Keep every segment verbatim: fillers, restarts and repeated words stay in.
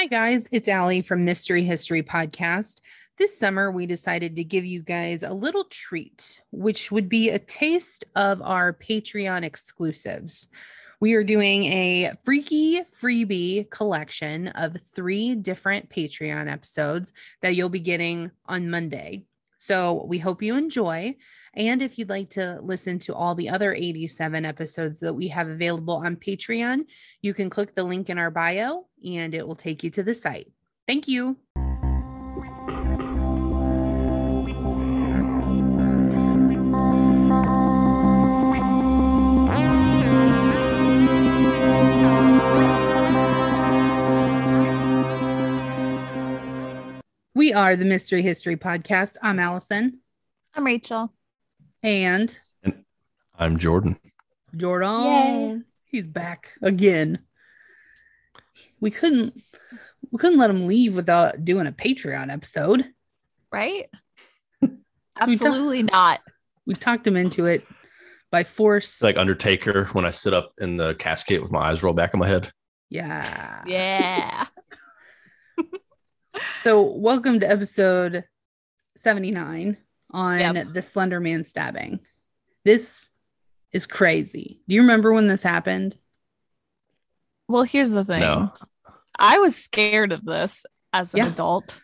Hi guys, it's Allie from Mystery History Podcast. This summer we decided to give you guys a little treat, which would be a taste of our Patreon exclusives. We are doing a freaky freebie collection of three different Patreon episodes that you'll be getting on Monday. So we hope you enjoy. And if you'd like to listen to all the other eighty-seven episodes that we have available on Patreon, you can click the link in our bio and it will take you to the site. Thank you. We are the Mystery History Podcast. I'm Allison. I'm Rachel. And, and I'm Jordan. Jordan. Yay. He's back again. We couldn't we couldn't let him leave without doing a Patreon episode. Right? So Absolutely we talk- not. We talked him into it by force. Like Undertaker when I sit up in the casket with my eyes rolled back in my head. Yeah. Yeah. So welcome to episode seventy-nine on yep. the Slender Man stabbing. This is crazy. Do you remember when this happened? Well, here's the thing. No. I was scared of this as an yeah. adult.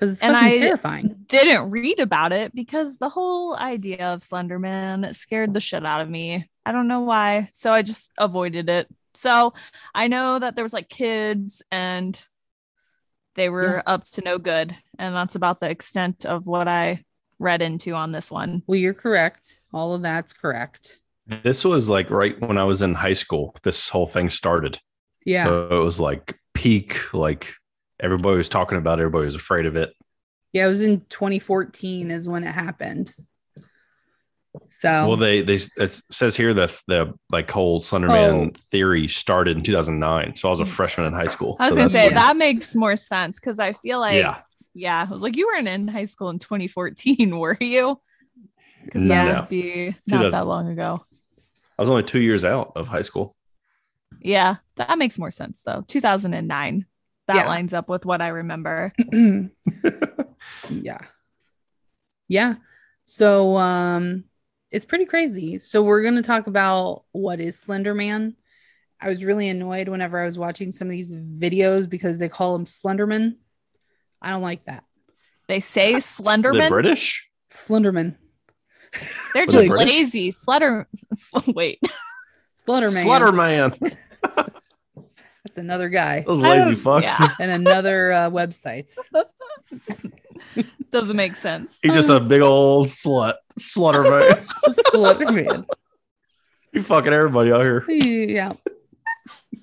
And I terrifying. didn't read about it because the whole idea of Slender Man scared the shit out of me. I don't know why. So I just avoided it. So I know that there was like kids and they were yeah. up to no good. And that's about the extent of what I read into on this one. Well, you're correct. All of that's correct. This was like right when I was in high school, this whole thing started. Yeah. So it was like peak, like everybody was talking about it. Everybody was afraid of it. Yeah. It was in twenty fourteen is when it happened. So, well, they, they, it says here that the like whole Slender Man oh. theory started in two thousand nine. So I was a freshman in high school. I was so going to say, yes. that makes more sense. Cause I feel like, yeah. yeah, I was like, you weren't in high school in twenty fourteen, were you? Cause no. that would be not that long ago. I was only two years out of high school. Yeah. That makes more sense though. two thousand nine. That yeah. lines up with what I remember. yeah. Yeah. So, um, it's pretty crazy. So we're going to talk about what is Slender Man. I was really annoyed whenever I was watching some of these videos because they call him Slenderman. I don't like that. They say Slenderman? They're British? Slenderman. They're just British? Lazy. Slutter. Wait. Slutterman. Slutterman. That's another guy. Those lazy fucks. Yeah. And another uh, website. Doesn't make sense. He's just a big old slut. Slutter man. Slutter man. You fucking everybody out here. Yeah.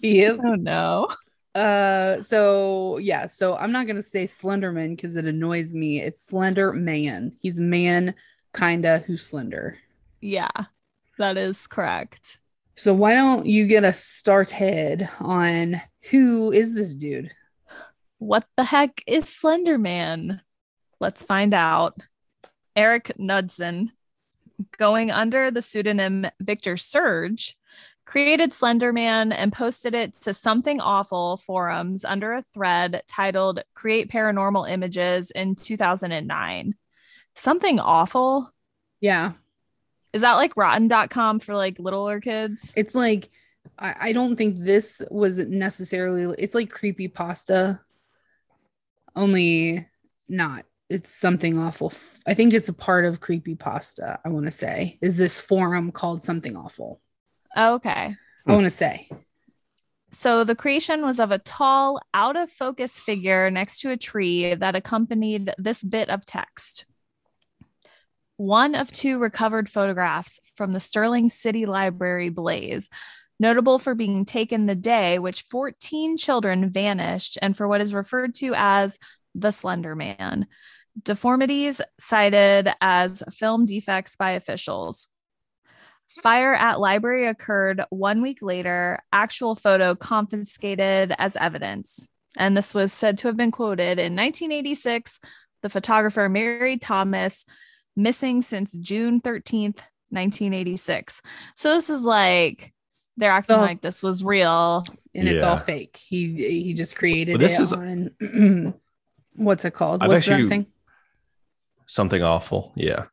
Yep. Oh no. Uh so yeah, so I'm not gonna say Slenderman because it annoys me. It's Slender Man. He's man kinda who's slender. Yeah, that is correct. So why don't you get us started on who is this dude? What the heck is Slender Man? Let's find out. Eric Knudsen, going under the pseudonym Victor Surge, created Slender Man and posted it to Something Awful forums under a thread titled Create Paranormal Images in two thousand nine. Something Awful? Yeah. Is that like rotten dot com for like littler kids? It's like, I, I don't think this was necessarily, it's like creepypasta. Only not. It's Something Awful. I think it's a part of creepypasta, I want to say, is this forum called Something Awful. Okay. I want to say. So the creation was of a tall, out of focus figure next to a tree that accompanied this bit of text. One of two recovered photographs from the Sterling City Library blaze, notable for being taken the day which fourteen children vanished and for what is referred to as the Slender Man. Deformities cited as film defects by officials. Fire at library occurred one week later, actual photo confiscated as evidence. And this was said to have been quoted in nineteen eighty-six, the photographer Mary Thomas, missing since June thirteenth, nineteen eighty-six. So this is like They're acting so, like this was real. And yeah. It's all fake. He he just created well, this it is, on... What's it called? I've What's actually, that thing? Something Awful. Yeah.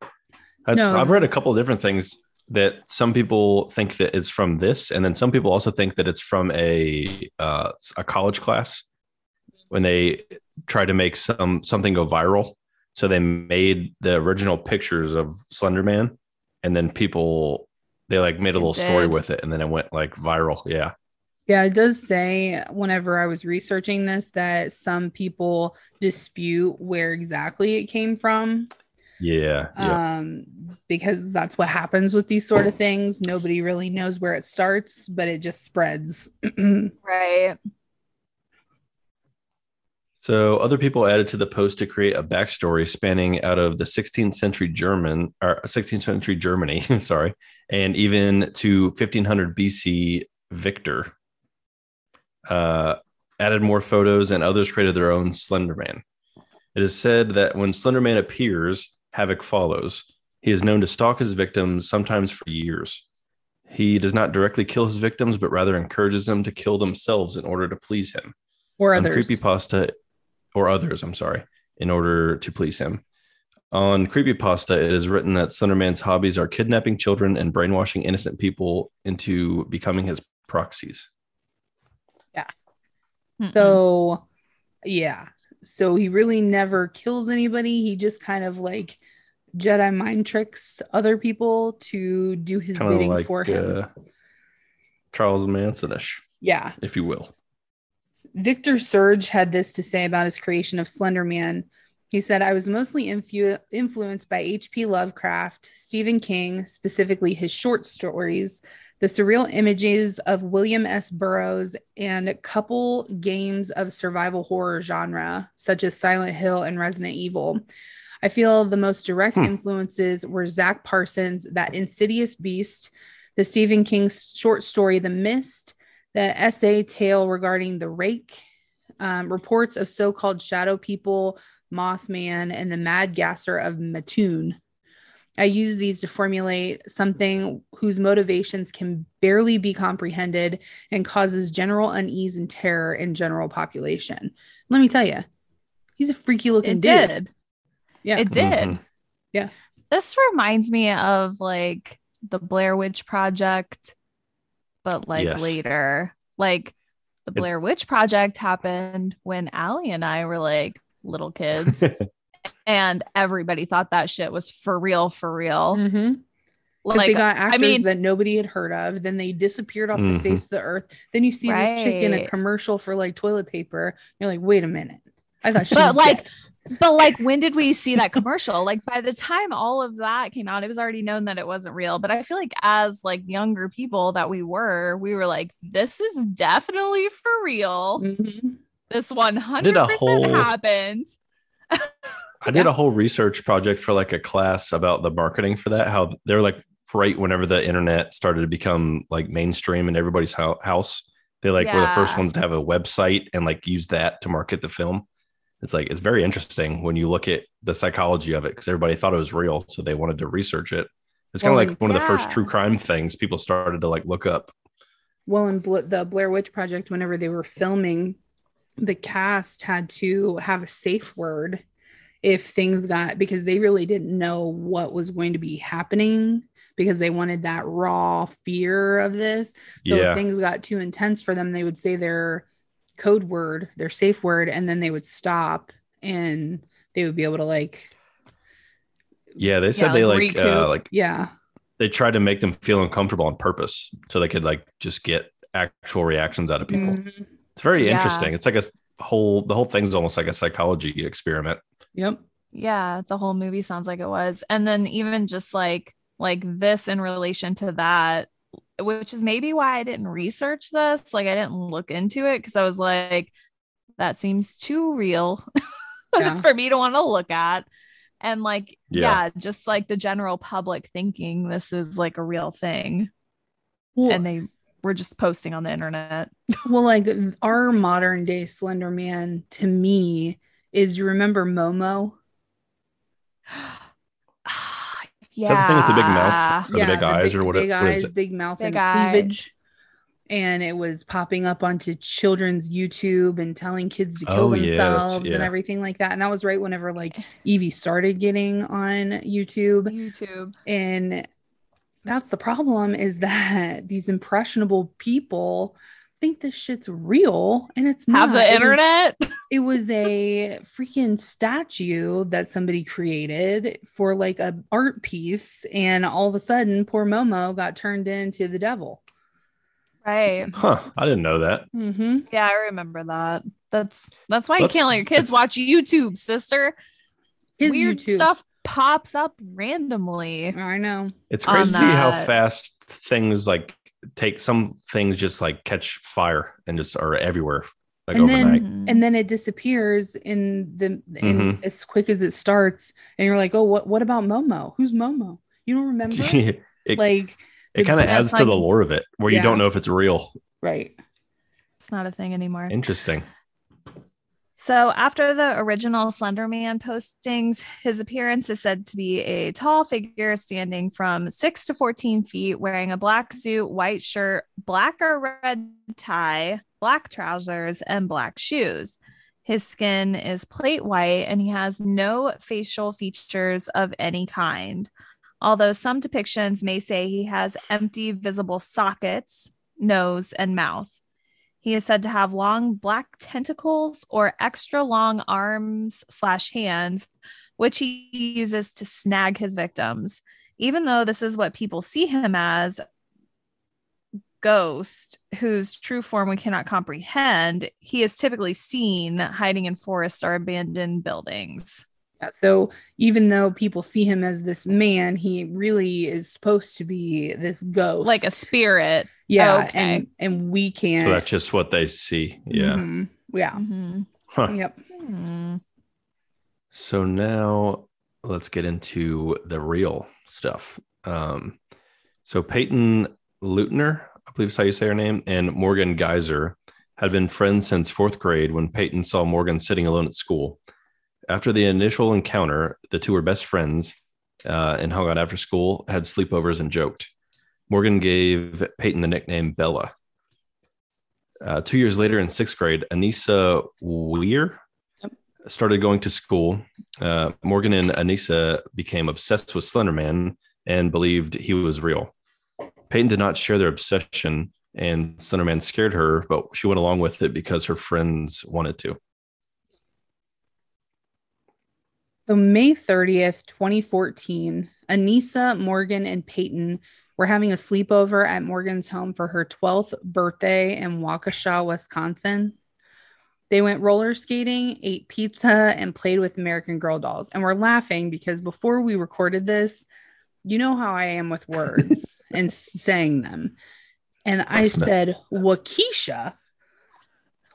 That's, no. I've read a couple of different things that some people think that it's from this. And then some people also think that it's from a uh, a college class when they try to make some something go viral. So they made the original pictures of Slender Man, and then people... They like made a little story with it, and then it went like viral. Yeah. Yeah. It does say whenever I was researching this, that some people dispute where exactly it came from. Yeah. Um, yeah. Because that's what happens with these sort of things. Nobody really knows where it starts, but it just spreads. Right. So other people added to the post to create a backstory spanning out of the sixteenth century German or sixteenth century Germany, sorry, and even to fifteen hundred B C Victor. Uh, added more photos, and others created their own Slender Man. It is said that when Slender Man appears, havoc follows. He is known to stalk his victims, sometimes for years. He does not directly kill his victims, but rather encourages them to kill themselves in order to please him. Or others. Creepypasta. Or others, I'm sorry, in order to please him. On Creepypasta, it is written that Slender Man's hobbies are kidnapping children and brainwashing innocent people into becoming his proxies. Yeah. Mm-mm. So, yeah. So he really never kills anybody. He just kind of like Jedi mind tricks other people to do his kinda bidding like, for him. Uh, Charles Manson-ish. Yeah. If you will. Victor Surge had this to say about his creation of Slender Man. He said, I was mostly infu- influenced by H P Lovecraft, Stephen King, specifically his short stories, the surreal images of William S. Burroughs, and a couple games of survival horror genre, such as Silent Hill and Resident Evil. I feel the most direct hmm. influences were Zach Parsons, That Insidious Beast, the Stephen King short story, The Mist, the essay tale regarding The Rake, um, reports of so-called shadow people, Mothman, and the Mad Gasser of Mattoon. I use these to formulate something whose motivations can barely be comprehended and causes general unease and terror in general population. Let me tell you, he's a freaky looking it dude. Did. Yeah, it did. Mm-hmm. Yeah. This reminds me of like the Blair Witch Project. But like yes. later, like the Blair Witch Project happened when Allie and I were like little kids and everybody thought that shit was for real, for real. Mm-hmm. Like they got actors I mean, that nobody had heard of. Then they disappeared off mm-hmm. the face of the earth. Then you see right. this chick in a commercial for like toilet paper. You're like, wait a minute. I thought she but was like, dead. But like, when did we see that commercial? Like by the time all of that came out, it was already known that it wasn't real. But I feel like as like younger people that we were, we were like, this is definitely for real. Mm-hmm. This one hundred percent whole, happened. I did yeah. a whole research project for like a class about the marketing for that. How they're like right whenever the internet started to become like mainstream in everybody's house. They like yeah. were the first ones to have a website and like use that to market the film. It's like, it's very interesting when you look at the psychology of it because everybody thought it was real. So they wanted to research it. It's well, kind of like one yeah. of the first true crime things people started to like look up. Well, in Bl- the Blair Witch Project, whenever they were filming, the cast had to have a safe word if things got, because they really didn't know what was going to be happening because they wanted that raw fear of this. So yeah. if things got too intense for them, they would say their code word, their safe word, and then they would stop and they would be able to like yeah they said yeah, they like like, uh, like yeah they tried to make them feel uncomfortable on purpose so they could like just get actual reactions out of people. Mm-hmm. It's very yeah. interesting. It's like a whole the whole thing's almost like a psychology experiment. Yep. Yeah, the whole movie sounds like it was. And then even just like like this in relation to that, which is maybe why I didn't research this. Like I didn't look into it because I was like, that seems too real yeah. for me to want to look at. And like, yeah. yeah, just like the general public thinking this is like a real thing. Well, and they were just posting on the internet. Well, like our modern day Slender Man to me is, you remember Momo? Yeah. Is that the thing with the big mouth or yeah, the big the eyes big, or what big it, eyes, what is it? Big mouth big and eyes. Cleavage. and it was popping up onto children's YouTube and telling kids to kill oh, themselves yeah, yeah. and everything like that. And that was right whenever like Evie started getting on YouTube. YouTube. And that's the problem, is that these impressionable people think this shit's real, and it's not. Have the internet. It was, it was a freaking statue that somebody created for like a art piece, and all of a sudden poor Momo got turned into the devil. Right. Huh. I didn't know that. Mm-hmm. Yeah, I remember that. That's that's why that's, you can't let your kids watch YouTube, sister. Weird YouTube. Stuff pops up randomly. I know. It's crazy how fast things like take some things just like catch fire and just are everywhere like and overnight. Then, and then it disappears in the in mm-hmm. as quick as it starts, and you're like, oh, what what about Momo? Who's Momo? You don't remember? it, like it kind of adds like, to the lore of it where yeah. you don't know if it's real. Right. It's not a thing anymore. Interesting. So after the original Slender Man postings, his appearance is said to be a tall figure standing from six to fourteen feet, wearing a black suit, white shirt, black or red tie, black trousers, and black shoes. His skin is plate white, and he has no facial features of any kind. Although some depictions may say he has empty visible sockets, nose, and mouth. He is said to have long black tentacles or extra long arms slash hands, which he uses to snag his victims. Even though this is what people see him as, ghost, whose true form we cannot comprehend, he is typically seen hiding in forests or abandoned buildings. So even though people see him as this man, he really is supposed to be this ghost, like a spirit. Yeah, okay. and and we can't. So that's just what they see. Yeah, mm-hmm. yeah. Mm-hmm. Huh. Yep. Mm-hmm. So now let's get into the real stuff. Um, so Payton Leutner, I believe is how you say her name, and Morgan Geyser had been friends since fourth grade when Payton saw Morgan sitting alone at school. After the initial encounter, the two were best friends uh, and hung out after school, had sleepovers, and joked. Morgan gave Payton the nickname Bella. Uh, two years later, in sixth grade, Anissa Weier started going to school. Uh, Morgan and Anissa became obsessed with Slender Man and believed he was real. Payton did not share their obsession, and Slender Man scared her, but she went along with it because her friends wanted to. So May thirtieth, twenty fourteen, Anissa, Morgan, and Payton were having a sleepover at Morgan's home for her twelfth birthday in Waukesha, Wisconsin. They went roller skating, ate pizza, and played with American Girl dolls. And we're laughing because before we recorded this, you know how I am with words and saying them. And I said, Waukesha?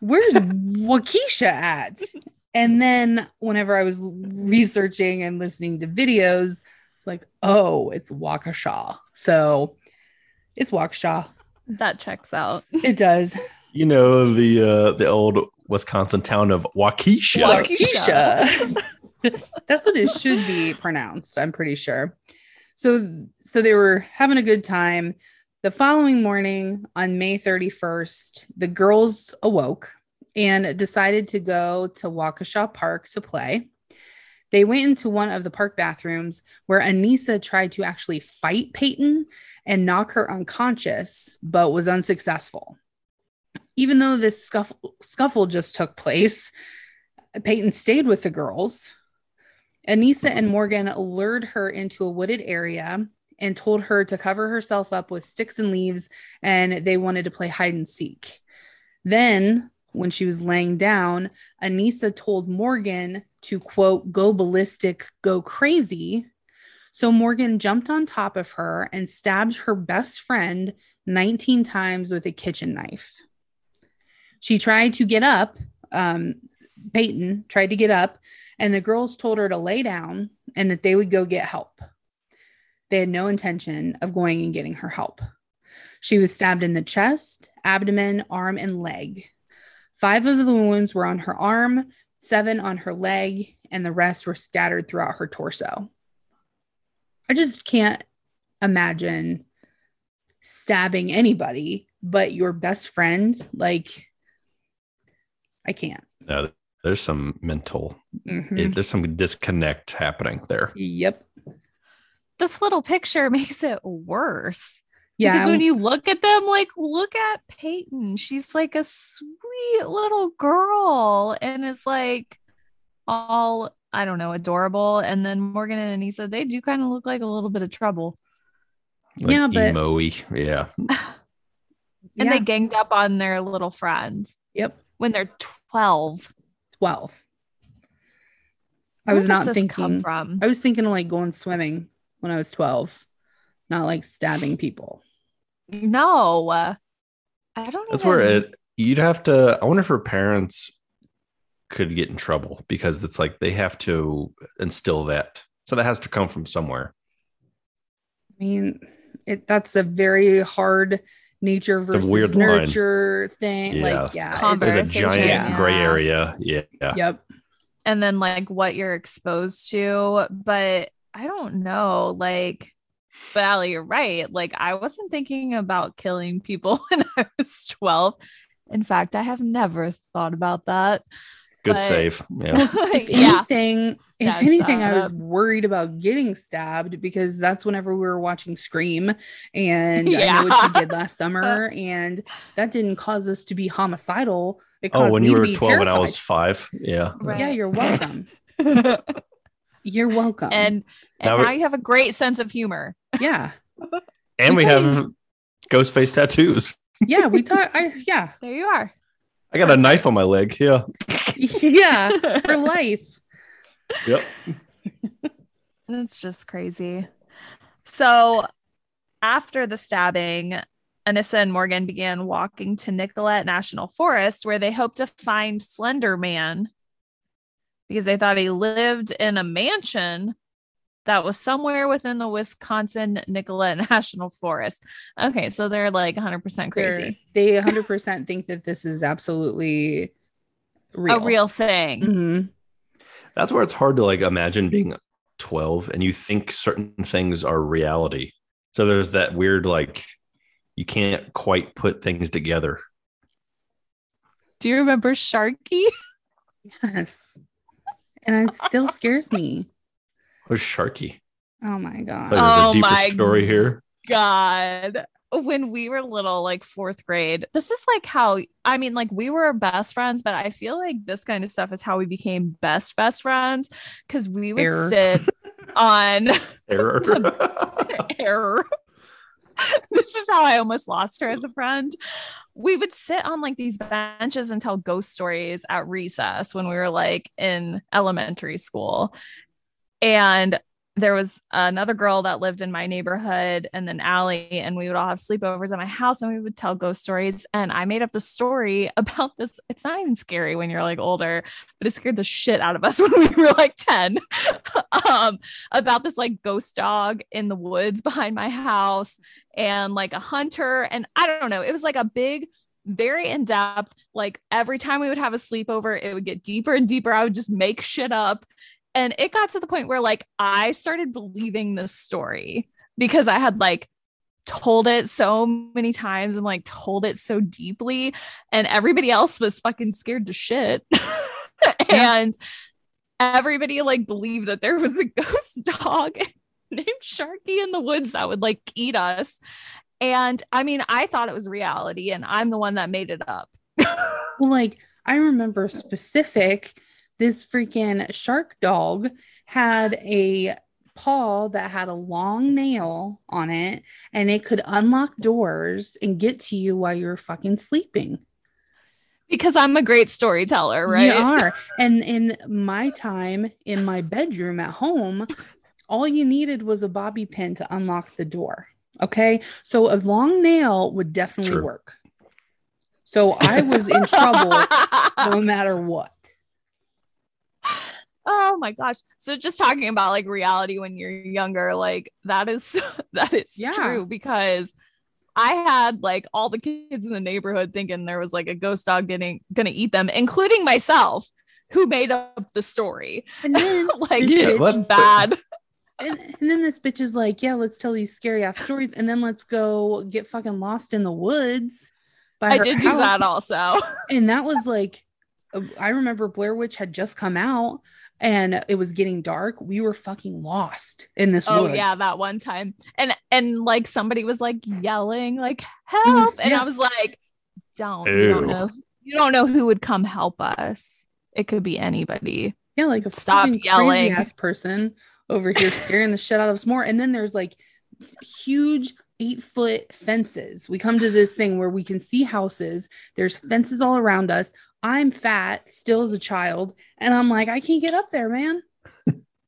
Where's Waukesha at? And then whenever I was researching and listening to videos, it's like, oh, it's Waukesha. So it's Waukesha. That checks out. It does. You know, the uh, the old Wisconsin town of Waukesha. Waukesha. That's what it should be pronounced, I'm pretty sure. So, so they were having a good time. The following morning on May thirty-first, the girls awoke and decided to go to Waukesha Park to play. They went into one of the park bathrooms where Anissa tried to actually fight Payton and knock her unconscious, but was unsuccessful. Even though this scuffle, scuffle just took place, Payton stayed with the girls. Anissa and Morgan lured her into a wooded area and told her to cover herself up with sticks and leaves, and they wanted to play hide and seek. Then, when she was laying down, Anissa told Morgan to, quote, go ballistic, go crazy. So Morgan jumped on top of her and stabbed her best friend nineteen times with a kitchen knife. She tried to get up. Um, Payton tried to get up, and the girls told her to lay down and that they would go get help. They had no intention of going and getting her help. She was stabbed in the chest, abdomen, arm, and leg. Five of the wounds were on her arm, seven on her leg, and the rest were scattered throughout her torso. I just can't imagine stabbing anybody but your best friend, like, I can't. No, there's some mental, mm-hmm. there's some disconnect happening there. Yep. This little picture makes it worse. Yeah. Because when you look at them, like, look at Payton. She's like a sweet little girl and is like all, I don't know, adorable. And then Morgan and Anissa, they do kind of look like a little bit of trouble. Like yeah, but emo-y. Yeah. And yeah. they ganged up on their little friend. Yep. When they're twelve. twelve. I Where was not thinking come from? I was thinking of like going swimming when I was twelve. Not like stabbing people. No, I don't. That's even... where it. You'd have to. I wonder if her parents could get in trouble because it's like they have to instill that. So that has to come from somewhere. I mean, it. That's a very hard nature versus weird nurture line. Thing. Yeah. Like, yeah, there's a giant yeah. gray area. Yeah. Yep. And then like what you're exposed to, but I don't know, like. But Allie, you're right. Like, I wasn't thinking about killing people when I was twelve. In fact, I have never thought about that. Good but, save. Yeah. If anything, yeah. if anything I was worried about getting stabbed because that's whenever we were watching Scream and yeah. I know what she did last summer. And that didn't cause us to be homicidal. It caused oh, when me you were to be twelve terrified. And I was five. Yeah. Right. Yeah, you're welcome. You're welcome. And, and now, now you have a great sense of humor. Yeah. And we have ghost face tattoos. Yeah, we thought I yeah. There you are. I got Perfect. A knife on my leg. Yeah. Yeah. For life. Yep. That's just crazy. So after the stabbing, Anissa and Morgan began walking to Nicolet National Forest where they hoped to find Slender Man. Because they thought he lived in a mansion that was somewhere within the Wisconsin Nicolet National Forest. Okay, so they're like one hundred percent crazy. They're, they one hundred percent think that this is absolutely real. A real thing. Mm-hmm. That's where it's hard to like imagine being twelve and you think certain things are reality. So there's that weird like you can't quite put things together. Do you remember Sharky? Yes. And it still scares me. Who's Sharky? Oh my god! Oh, there's a deeper story here. God, when we were little, like fourth grade, this is like how I mean, like we were best friends, but I feel like this kind of stuff is how we became best best friends because we would error. sit on error. the, error. This is how I almost lost her as a friend. We would sit on like these benches and tell ghost stories at recess when we were like in elementary school. And there was another girl that lived in my neighborhood and then Allie, and we would all have sleepovers at my house and we would tell ghost stories. And I made up the story about this. It's not even scary when you're like older, but it scared the shit out of us when we were like ten um, about this like ghost dog in the woods behind my house and like a hunter. And I don't know, it was like a big, very in-depth, like every time we would have a sleepover, it would get deeper and deeper. I would just make shit up. And it got to the point where like I started believing this story because I had like told it so many times and like told it so deeply and everybody else was fucking scared to shit. And everybody like believed that there was a ghost dog named Sharky in the woods that would like eat us. And I mean, I thought it was reality and I'm the one that made it up. Well, like I remember specific this freaking shark dog had a paw that had a long nail on it and it could unlock doors and get to you while you were fucking sleeping. Because I'm a great storyteller, right? You are. And in my time in my bedroom at home, all you needed was a bobby pin to unlock the door. Okay. So a long nail would definitely True. work. So I was in trouble no matter what. Oh my gosh. So just talking about like reality when you're younger, like that is, that is yeah. true because I had like all the kids in the neighborhood thinking there was like a ghost dog getting going to eat them, including myself who made up the story. And then, like it was bad. And, and then this bitch is like, yeah, let's tell these scary ass stories. And then let's go get fucking lost in the woods. I did do house. that also. And that was like, I remember Blair Witch had just come out and it was getting dark. We were fucking lost in this oh woods. Yeah, that one time. And and like somebody was like yelling like help, and yeah. I was like, don't you don't know you don't know who would come help us. It could be anybody. Yeah, like a stop yelling ass person over here scaring the shit out of us more. And then there's like huge eight foot fences. We come to this thing where we can see houses. There's fences all around us. I'm fat still as a child. And I'm like, I can't get up there, man.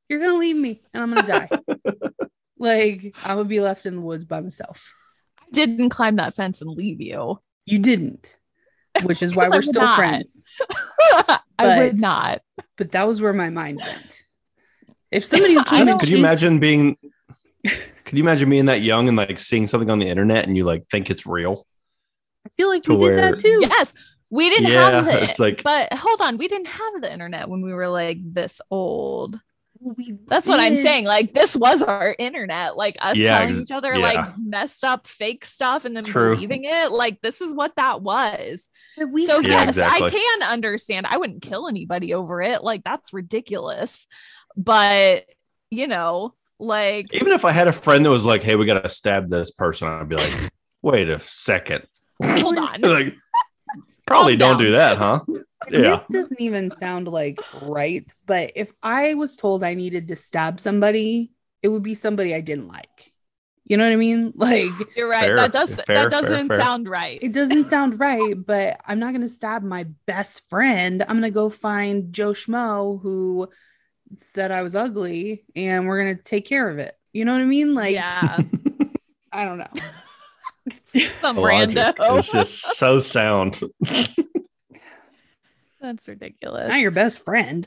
You're going to leave me and I'm going to die. Like I would be left in the woods by myself. I didn't climb that fence and leave you. You didn't, which is why we're still not. friends. But, I would not. But that was where my mind went. If somebody who came I mean, could you imagine being... Could you imagine being that young and like seeing something on the internet and you like think it's real? I feel like we where... did that too. Yes, we didn't yeah, have it. Like... But hold on, we didn't have the internet when we were like this old. We That's did. what I'm saying. Like this was our internet. Like us yeah, telling ex- each other yeah. like messed up fake stuff and then True. believing it. Like this is what that was. We... So yeah, yes, exactly. I can understand. I wouldn't kill anybody over it. Like that's ridiculous. But you know. Like, even if I had a friend that was like, hey, we got to stab this person, I'd be like, wait a second. Hold on. Like, probably don't do that, huh? Yeah. This doesn't even sound like right. But if I was told I needed to stab somebody, it would be somebody I didn't like. You know what I mean? Like, you're right. Fair, that does, fair, that doesn't fair, fair. sound right. It doesn't sound right, but I'm not going to stab my best friend. I'm going to go find Joe Schmo who said I was ugly and we're gonna take care of it. You know what I mean? Like, yeah. I don't know. Some random. It's just so sound. That's ridiculous. Not your best friend.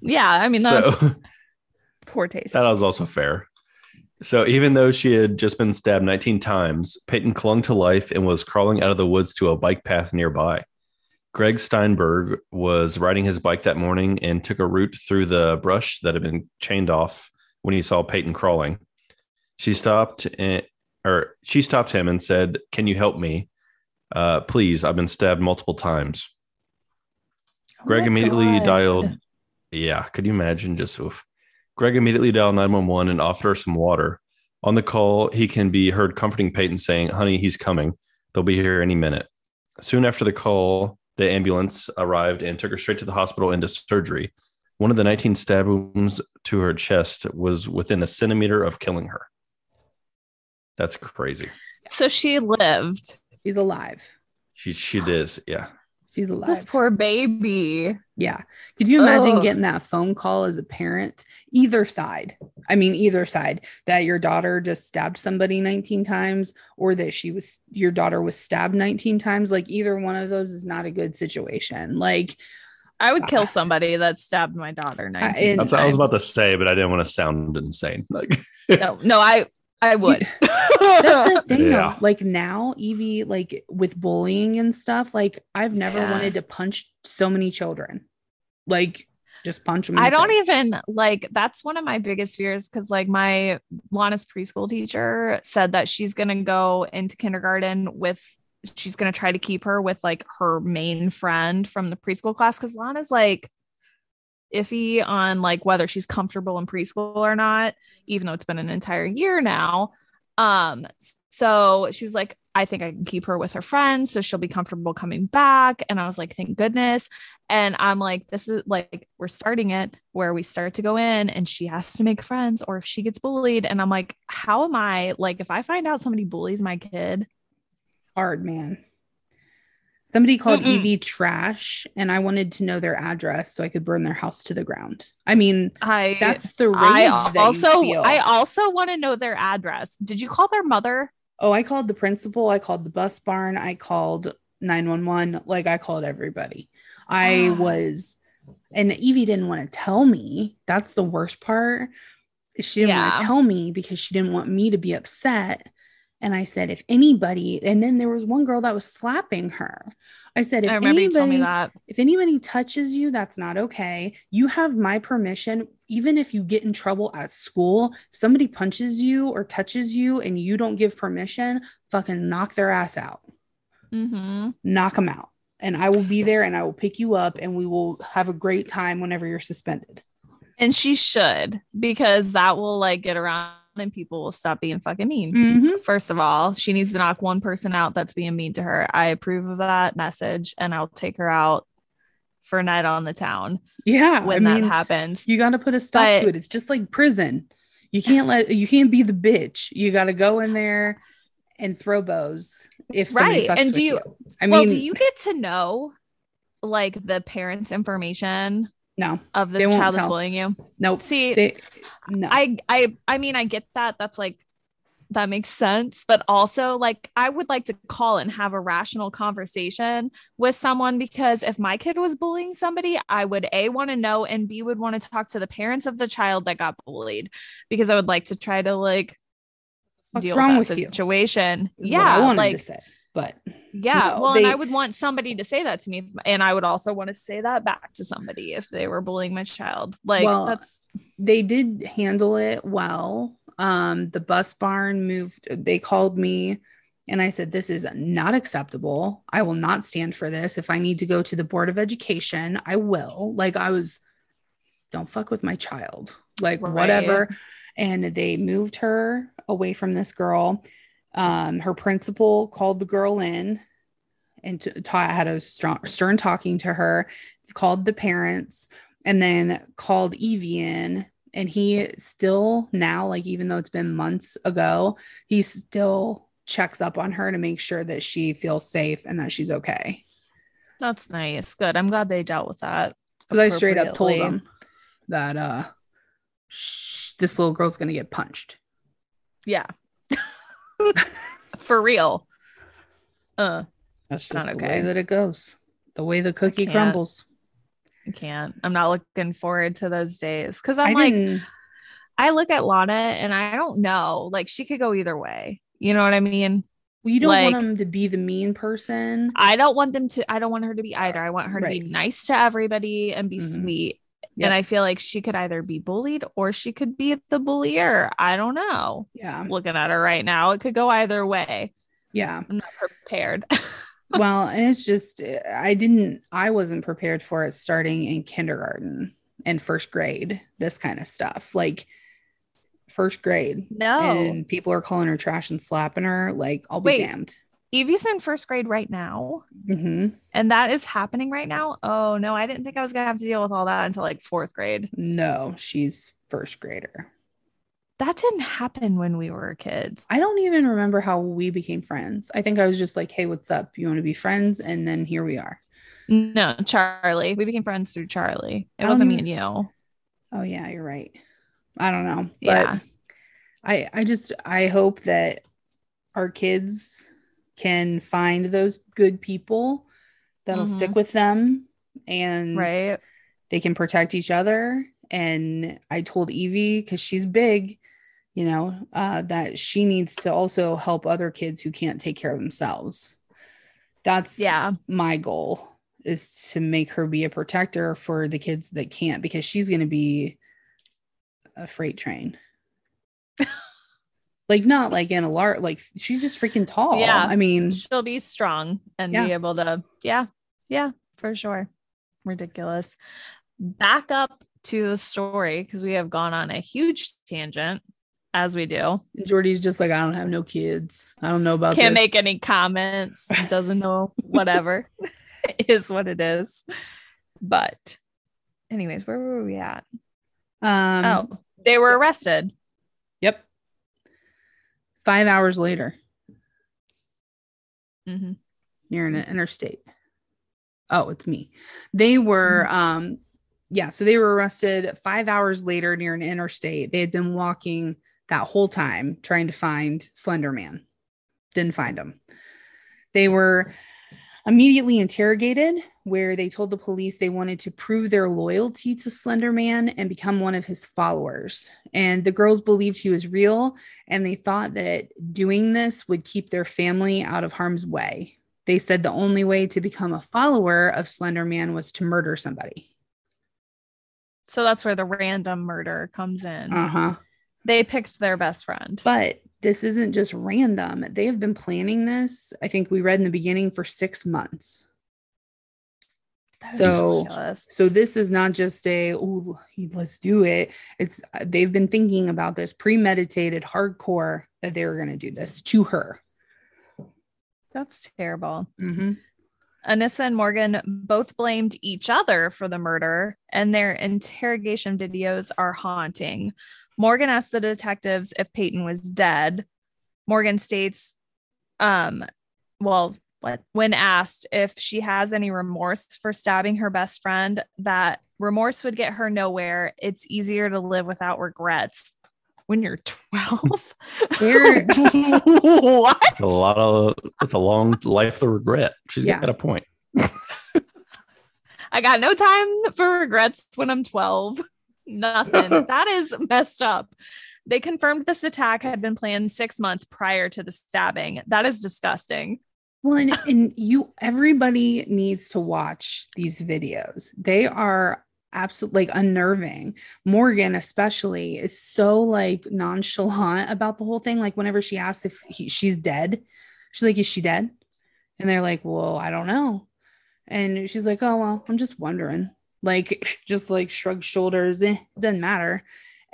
Yeah, I mean that's so, poor taste. That was also fair. So even though she had just been stabbed nineteen times, Payton clung to life and was crawling out of the woods to a bike path nearby. Greg Steinberg was riding his bike that morning and took a route through the brush that had been chained off when he saw Payton crawling. She stopped and, or she stopped him and said, "Can you help me? Uh, please, I've been stabbed multiple times." Oh Greg immediately God. dialed. Yeah, could you imagine? Just oof. Greg immediately dialed nine one one and offered her some water. On the call, he can be heard comforting Payton, saying, "Honey, he's coming. They'll be here any minute." Soon after the call, the ambulance arrived and took her straight to the hospital into surgery. One of the nineteen stab wounds to her chest was within a centimeter of killing her. That's crazy. So she lived. She's alive. She she is. Yeah. She's alive. This poor baby. Yeah. Could you imagine Ugh. getting that phone call as a parent? Either side. I mean, either side, that your daughter just stabbed somebody nineteen times or that she was, your daughter was stabbed nineteen times. Like either one of those is not a good situation. Like I would uh, kill somebody that stabbed my daughter nineteen I, times. That's what I was about to say, but I didn't want to sound insane. Like No, no, I, I would. That's the thing yeah. though. Like now, Evie, like with bullying and stuff, like I've never yeah. wanted to punch so many children. Like just punch them. I don't face. even like, that's one of my biggest fears. Cause like my Lana's preschool teacher said that she's going to go into kindergarten with, she's going to try to keep her with like her main friend from the preschool class. Cause Lana's like iffy on like whether she's comfortable in preschool or not, even though it's been an entire year now. Um, so she was like, I think I can keep her with her friends, so she'll be comfortable coming back. And I was like, thank goodness. And I'm like, this is like, we're starting it where we start to go in and she has to make friends or if she gets bullied. And I'm like, how am I, like, if I find out somebody bullies my kid? Hard, man. Somebody called Mm-mm. Evie trash and I wanted to know their address so I could burn their house to the ground. I mean, I, that's the rage I also, that I also want to know their address. Did you call their mother? Oh, I called the principal. I called the bus barn. I called nine one one. Like I called everybody. I was, and Evie didn't want to tell me. That's the worst part. She didn't yeah. want to tell me because she didn't want me to be upset. And I said, if anybody, and then there was one girl that was slapping her. I said, if I remember anybody, you told me that. If anybody touches you, that's not okay. You have my permission. Even if you get in trouble at school, somebody punches you or touches you and you don't give permission, fucking knock their ass out. mm-hmm. knock them out. And I will be there and I will pick you up and we will have a great time whenever you're suspended. And she should, because that will like get around and people will stop being fucking mean. Mm-hmm. First of all, she needs to knock one person out that's being mean to her. I approve of that message and I'll take her out for a night on the town. Yeah. When I that mean, happens, you got to put a stop but, to it. It's just like prison. You can't let, you can't be the bitch. You got to go in there and throw bows. If right. And do you, you, I mean, well, do you get to know like the parents' information? No, of the child that's bullying you. Nope. See, they, no. I, I, I mean, I get that. That's like, that makes sense. But also, like, I would like to call and have a rational conversation with someone, because if my kid was bullying somebody, I would A, want to know, and B, would want to talk to the parents of the child that got bullied, because I would like to try to like What's deal wrong with that with situation. You? Yeah, I wanted like. To say. But yeah, no, well, they, and I would want somebody to say that to me. And I would also want to say that back to somebody if they were bullying my child. Like, well, that's they did handle it well. Um, the bus barn moved. They called me and I said, this is not acceptable. I will not stand for this. If I need to go to the Board of Education, I will. Like, I was, don't fuck with my child, like right. whatever. And they moved her away from this girl. Um, her principal called the girl in and t- taught had a strong, stern talking to her, called the parents, and then called Evie in. And he still now, like, even though it's been months ago, he still checks up on her to make sure that she feels safe and that she's okay. That's nice. Good. I'm glad they dealt with that. Because I straight up told them that, uh, shh, this little girl's going to get punched. Yeah. For real. Uh, that's just not okay. The way that it goes. The way the cookie I crumbles. I can't. I'm not looking forward to those days. Because I'm I like, didn't... I look at Lana and I don't know. Like, she could go either way. You know what I mean? Well, you don't like, want them to be the mean person. I don't want them to. I don't want her to be either. I want her right. to be nice to everybody and be mm-hmm. sweet. Yep. And I feel like she could either be bullied or she could be the bullier. I don't know. Yeah. Looking at her right now, it could go either way. Yeah. I'm not prepared. Well, and it's just, I didn't, I wasn't prepared for it starting in kindergarten and first grade, this kind of stuff. Like first grade. No. And people are calling her trash and slapping her. Like, I'll be Wait, damned. Evie's in first grade right now. Mm-hmm. And that is happening right now. Oh no, I didn't think I was going to have to deal with all that until like fourth grade. No, she's first grader. That didn't happen when we were kids. I don't even remember how we became friends. I think I was just like, hey, what's up? You want to be friends? And then here we are. No, Charlie. We became friends through Charlie. It um, wasn't me and you. Oh yeah, you're right. I don't know. But yeah. I, I just, I hope that our kids can find those good people that'll mm-hmm. stick with them and right. they can protect each other. And I told Evie, because she's big, you know, uh, that she needs to also help other kids who can't take care of themselves. That's yeah. my goal, is to make her be a protector for the kids that can't, because she's going to be a freight train. Like, not like in a large, like, she's just freaking tall. Yeah. I mean, she'll be strong and yeah. be able to. Yeah. Yeah, for sure. Ridiculous. Back up to the story, because we have gone on a huge tangent, as we do. Jordy's just like, I don't have no kids. I don't know about Can't this. Make any comments. Doesn't know. Whatever is what it is. But anyways, where were we at? Um, oh, they were arrested. Yep. Five hours later, mm-hmm. near an interstate. Oh, it's me. They were, mm-hmm. um, yeah. So they were arrested five hours later near an interstate. They had been walking that whole time trying to find Slender Man. Didn't find him. They were immediately interrogated, where they told the police they wanted to prove their loyalty to Slender Man and become one of his followers. And the girls believed he was real, and they thought that doing this would keep their family out of harm's way. They said the only way to become a follower of Slender Man was to murder somebody. So that's where the random murder comes in. Uh-huh. They picked their best friend. But this isn't just random. They have been planning this, I think we read in the beginning, for six months. That so, so this is not just a, oh, let's do it. It's, they've been thinking about this, premeditated, hardcore, that they were going to do this to her. That's terrible. Mm-hmm. Anissa and Morgan both blamed each other for the murder, and their interrogation videos are haunting. Morgan asked the detectives if Payton was dead. Morgan states, um, well, What? when asked if she has any remorse for stabbing her best friend, that remorse would get her nowhere. It's easier to live without regrets when you're twelve. What? A lot of, it's a long life to regret. She's yeah. got a point. I got no time for regrets when I'm twelve. Nothing. That is messed up. They confirmed this attack had been planned six months prior to the stabbing. That is disgusting. Well, and, and you, everybody needs to watch these videos. They are absolutely like unnerving. Morgan especially is so like nonchalant about the whole thing. Like whenever she asks if he, she's dead, she's like, is she dead? And they're like, well, I don't know. And she's like, oh, well, I'm just wondering, like, just like shrugs shoulders. Eh, doesn't matter.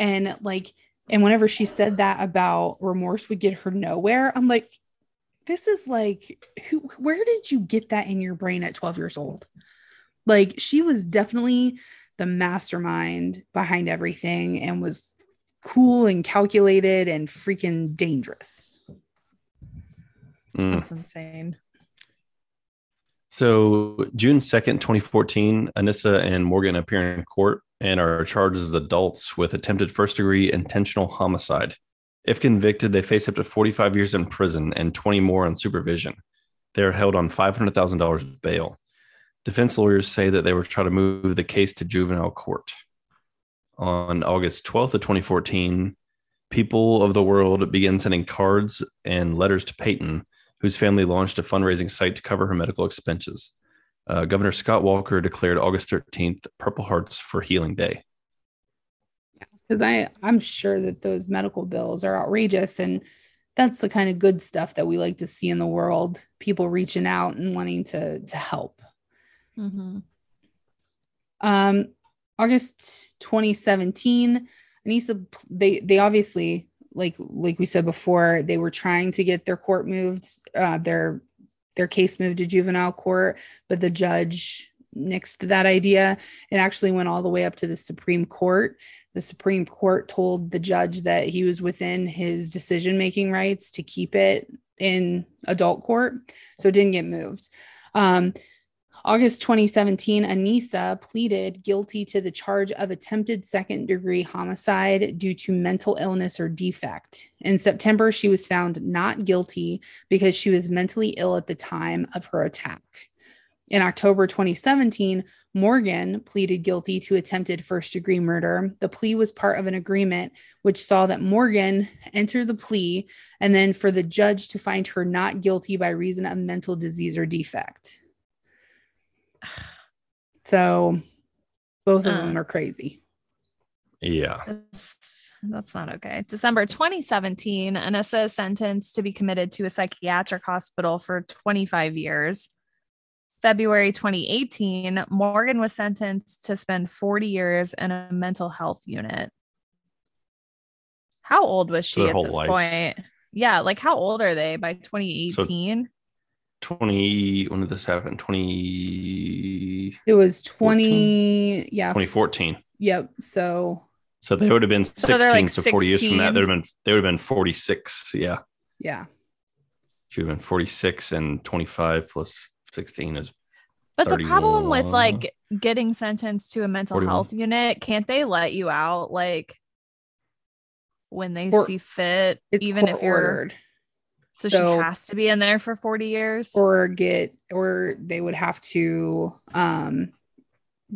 And like, and whenever she said that about remorse would get her nowhere, I'm like, this is like, who, where did you get that in your brain at twelve years old? Like, she was definitely the mastermind behind everything and was cool and calculated and freaking dangerous. Mm. That's insane. So June second, twenty fourteen, Anissa and Morgan appear in court and are charged as adults with attempted first degree intentional homicide. If convicted, they face up to forty-five years in prison and twenty more on supervision. They are held on five hundred thousand dollars bail. Defense lawyers say that they were trying to move the case to juvenile court. On August twelfth of twenty fourteen, people of the world began sending cards and letters to Payton, whose family launched a fundraising site to cover her medical expenses. Uh, Governor Scott Walker declared August thirteenth Purple Hearts for Healing Day. Because I, I'm sure that those medical bills are outrageous, and that's the kind of good stuff that we like to see in the world. People reaching out and wanting to to help. Mm-hmm. Um, August twenty seventeen, Anissa, they they obviously like like we said before, they were trying to get their court moved, uh, their their case moved to juvenile court, but the judge nixed that idea. It actually went all the way up to the Supreme Court. The Supreme Court told the judge that he was within his decision-making rights to keep it in adult court, so it didn't get moved. Um, August twenty seventeen, Anissa pleaded guilty to the charge of attempted second-degree homicide due to mental illness or defect. In September, she was found not guilty because she was mentally ill at the time of her attack. In October twenty seventeen, Morgan pleaded guilty to attempted first-degree murder. The plea was part of an agreement which saw that Morgan enter the plea and then for the judge to find her not guilty by reason of mental disease or defect. So both of uh, them are crazy. Yeah. That's, that's not okay. December twenty seventeen, Anissa is sentenced to be committed to a psychiatric hospital for twenty-five years. February twenty eighteen, Morgan was sentenced to spend forty years in a mental health unit. How old was she at this life. point? Yeah, like how old are they by twenty eighteen? So twenty. When did this happen? twenty. It was twenty. Yeah. twenty fourteen. Yep. So. So they would have been sixteen. So, like so forty sixteen. Years from that, they would have been. They would have been forty-six. Yeah. Yeah. She would have been forty-six and twenty-five plus. sixteen is but thirty-one. The problem with like getting sentenced to a mental forty-one. Health unit, can't they let you out like when they or, see fit, even if you're ordered? So, so she has to be in there for forty years or get or they would have to um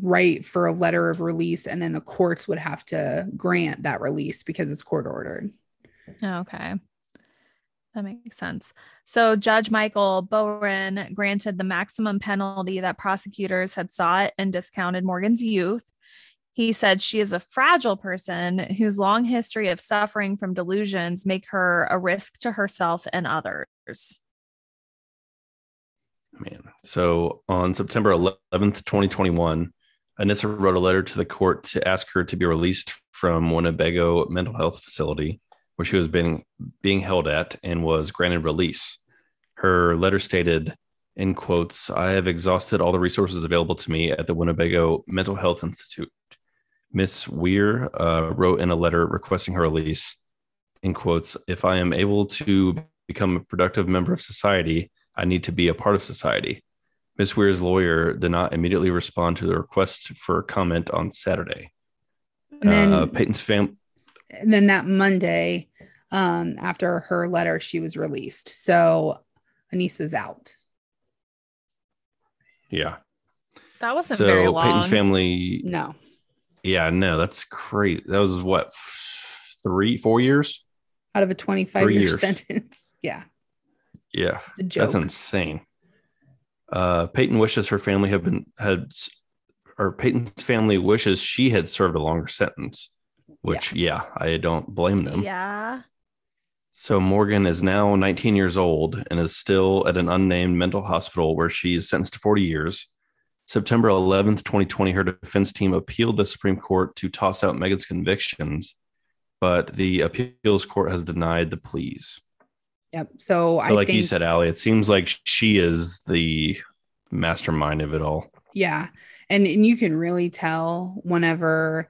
write for a letter of release, and then the courts would have to grant that release because it's court ordered. Okay. That makes sense. So Judge Michael Boren granted the maximum penalty that prosecutors had sought and discounted Morgan's youth. He said she is a fragile person whose long history of suffering from delusions make her a risk to herself and others. Man. So on September eleventh, twenty twenty-one, Anissa wrote a letter to the court to ask her to be released from Winnebago Mental Health Facility, where she was being, being held at, and was granted release. Her letter stated, in quotes, "I have exhausted all the resources available to me at the Winnebago Mental Health Institute." Miss Weier uh, wrote in a letter requesting her release, in quotes, "If I am able to become a productive member of society, I need to be a part of society." Miss Weir's lawyer did not immediately respond to the request for comment on Saturday. And then, uh, Peyton's family. Then that Monday, um, after her letter, she was released. So Anissa's out. Yeah. That wasn't so very long. Peyton's family. No. Yeah, no, that's crazy. That was what, three, four years? Out of a twenty-five year sentence. Yeah. Yeah. That's insane. Uh, Payton wishes her family had been, had, or Peyton's family wishes she had served a longer sentence, which, yeah, yeah I don't blame them. Yeah. So Morgan is now nineteen years old and is still at an unnamed mental hospital where she is sentenced to forty years. September eleventh, twenty twenty, her defense team appealed the Supreme Court to toss out Megan's convictions, but the appeals court has denied the pleas. Yep. So, so I like think, you said, Allie, it seems like she is the mastermind of it all. Yeah. And, and you can really tell whenever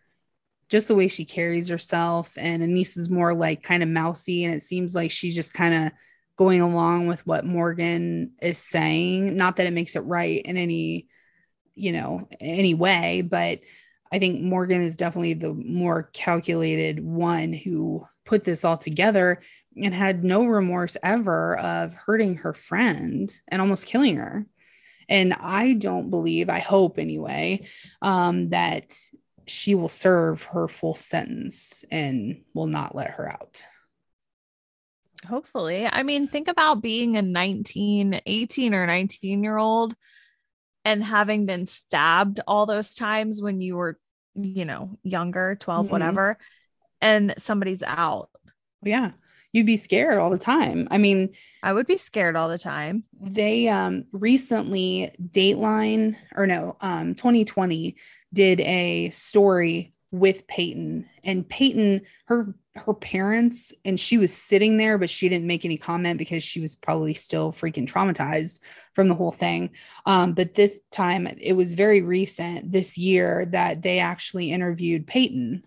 just the way she carries herself, and Anissa's more like kind of mousy. And it seems like she's just kind of going along with what Morgan is saying. Not that it makes it right in any, you know, any way, but I think Morgan is definitely the more calculated one who put this all together and had no remorse ever of hurting her friend and almost killing her. And I don't believe, I hope anyway, um, that she will serve her full sentence and will not let her out. Hopefully. I mean, think about being a nineteen, eighteen or nineteen year old and having been stabbed all those times when you were, you know, younger, twelve, mm-hmm. whatever, and somebody's out. Yeah. You'd be scared all the time. I mean, I would be scared all the time. They um, recently Dateline or no, um, twenty twenty did a story with Payton, and Payton, her, her parents, and she was sitting there, but she didn't make any comment because she was probably still freaking traumatized from the whole thing. Um, but this time it was very recent this year that they actually interviewed Payton.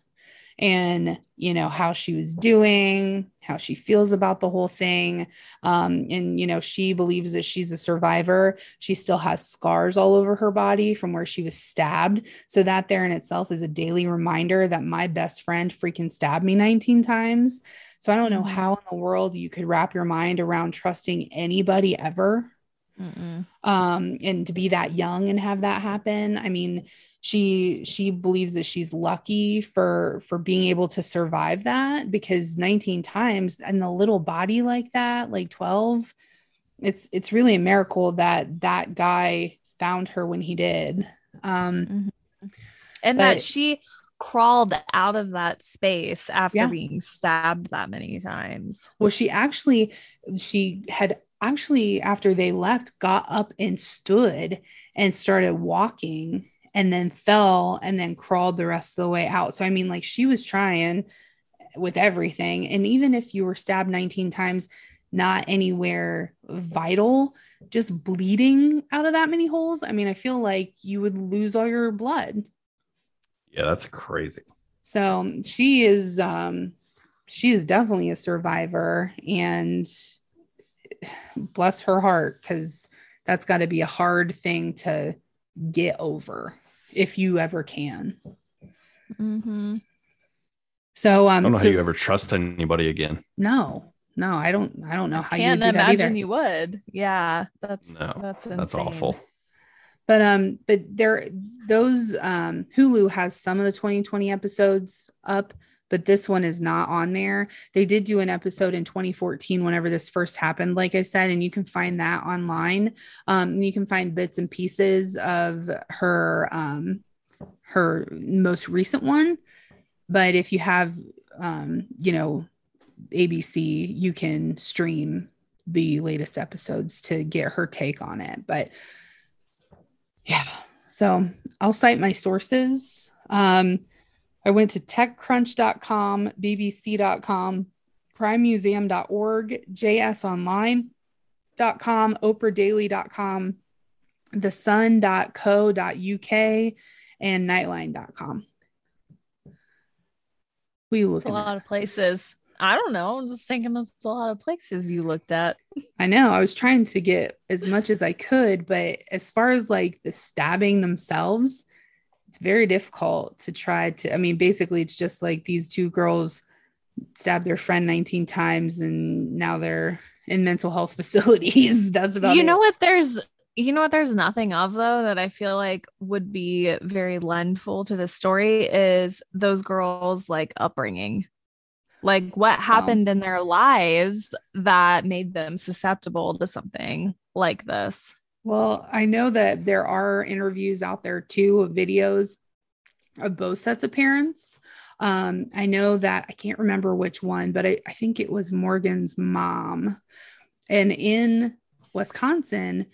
And, you know, how she was doing, how she feels about the whole thing. Um, and, you know, she believes that she's a survivor. She still has scars all over her body from where she was stabbed. So that there in itself is a daily reminder that my best friend freaking stabbed me nineteen times. So I don't know how in the world you could wrap your mind around trusting anybody ever. Mm-mm. Um, and to be that young and have that happen. I mean, she, she believes that she's lucky for, for being able to survive that, because nineteen times and the little body like that, like twelve, it's, it's really a miracle that that guy found her when he did. Um, mm-hmm. and but, that she crawled out of that space after yeah. being stabbed that many times. Well, she actually, she had actually, after they left, got up and stood and started walking, and then fell and then crawled the rest of the way out. So, I mean, like, she was trying with everything. And even if you were stabbed nineteen times, not anywhere vital, just bleeding out of that many holes, I mean, I feel like you would lose all your blood. Yeah, that's crazy. So she is, um, she is definitely a survivor, and bless her heart, because that's got to be a hard thing to get over if you ever can. Mm-hmm. So um, I don't know so, how you ever trust anybody again. No, no, I don't. I don't know how you would do that either. Can't imagine you would. Yeah, that's no, that's insane. That's awful. But um, but there, those um, Hulu has some of the twenty twenty episodes up, but this one is not on there. They did do an episode in twenty fourteen whenever this first happened, like I said, and you can find that online. Um, and you can find bits and pieces of her, um, her most recent one. But if you have, um, you know, A B C, you can stream the latest episodes to get her take on it. But yeah, so I'll cite my sources. Um, I went to tech crunch dot com, b b c dot com, crime museum dot org, j s online dot com, oprah daily dot com, the sun dot co dot u k, and nightline dot com. We look at a lot of places. I don't know. I'm just thinking that's a lot of places you looked at. I know. I was trying to get as much as I could, but as far as like the stabbing themselves, it's very difficult to try to, I mean, basically it's just like these two girls stabbed their friend nineteen times and now they're in mental health facilities. That's about You know it. What there's, you know what there's nothing of though that I feel like would be very lendful to this story is those girls' like upbringing. Like what happened um, in their lives that made them susceptible to something like this. Well, I know that there are interviews out there too of videos of both sets of parents. Um, I know that I can't remember which one, but I, I think it was Morgan's mom. And in Wisconsin,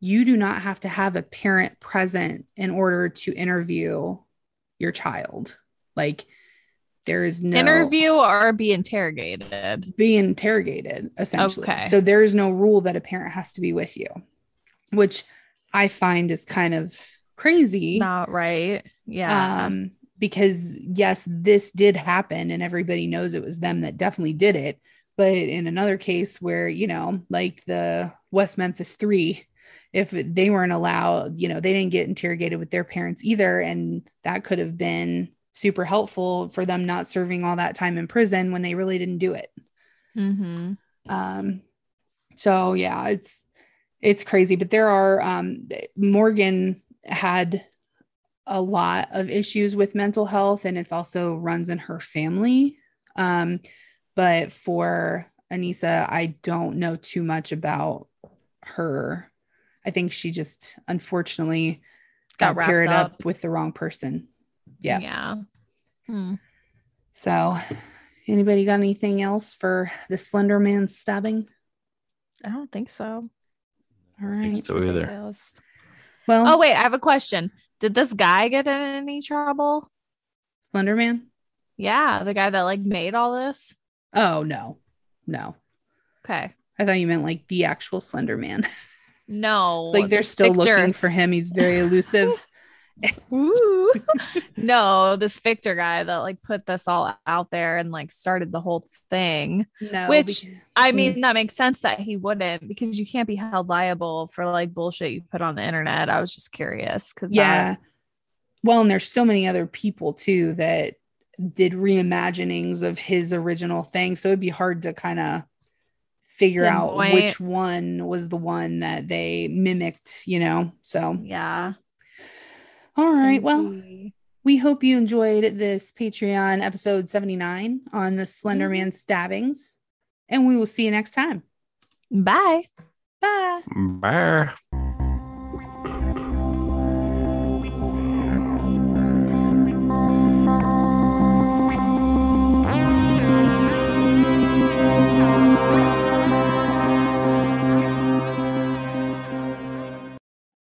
you do not have to have a parent present in order to interview your child. Like, there is no interview or be interrogated, be interrogated essentially. Okay. So there is no rule that a parent has to be with you, which I find is kind of crazy. Not right. Yeah. Um, because yes, this did happen and everybody knows it was them that definitely did it. But in another case where, you know, like the West Memphis Three, if they weren't allowed, you know, they didn't get interrogated with their parents either. And that could have been super helpful for them not serving all that time in prison when they really didn't do it. Mm-hmm. Um, so yeah, it's, it's crazy, but there are, um, Morgan had a lot of issues with mental health and it's also runs in her family. Um, but for Anissa, I don't know too much about her. I think she just unfortunately got, got paired up. up with the wrong person. Yeah. Yeah. Hmm. So anybody got anything else for the Slender Man stabbing? I don't think so. All right. I think so either. Well, oh wait, I have a question. Did this guy get in any trouble? Slender Man? Yeah. The guy that like made all this. Oh no, no. Okay. I thought you meant like the actual Slender Man. No. Like they're still Victor. Looking for him. He's very elusive. Ooh. No, this Victor guy that like put this all out there and like started the whole thing. No, which because- I mean that makes sense that he wouldn't, because you can't be held liable for like bullshit you put on the internet. I was just curious because yeah that- well, and there's so many other people too that did reimaginings of his original thing, so it'd be hard to kind of figure Good out point. Which one was the one that they mimicked, you know. So yeah. All right. Well, we hope you enjoyed this Patreon episode seventy-nine on the Slender Man stabbings, and we will see you next time. Bye. Bye. Bye.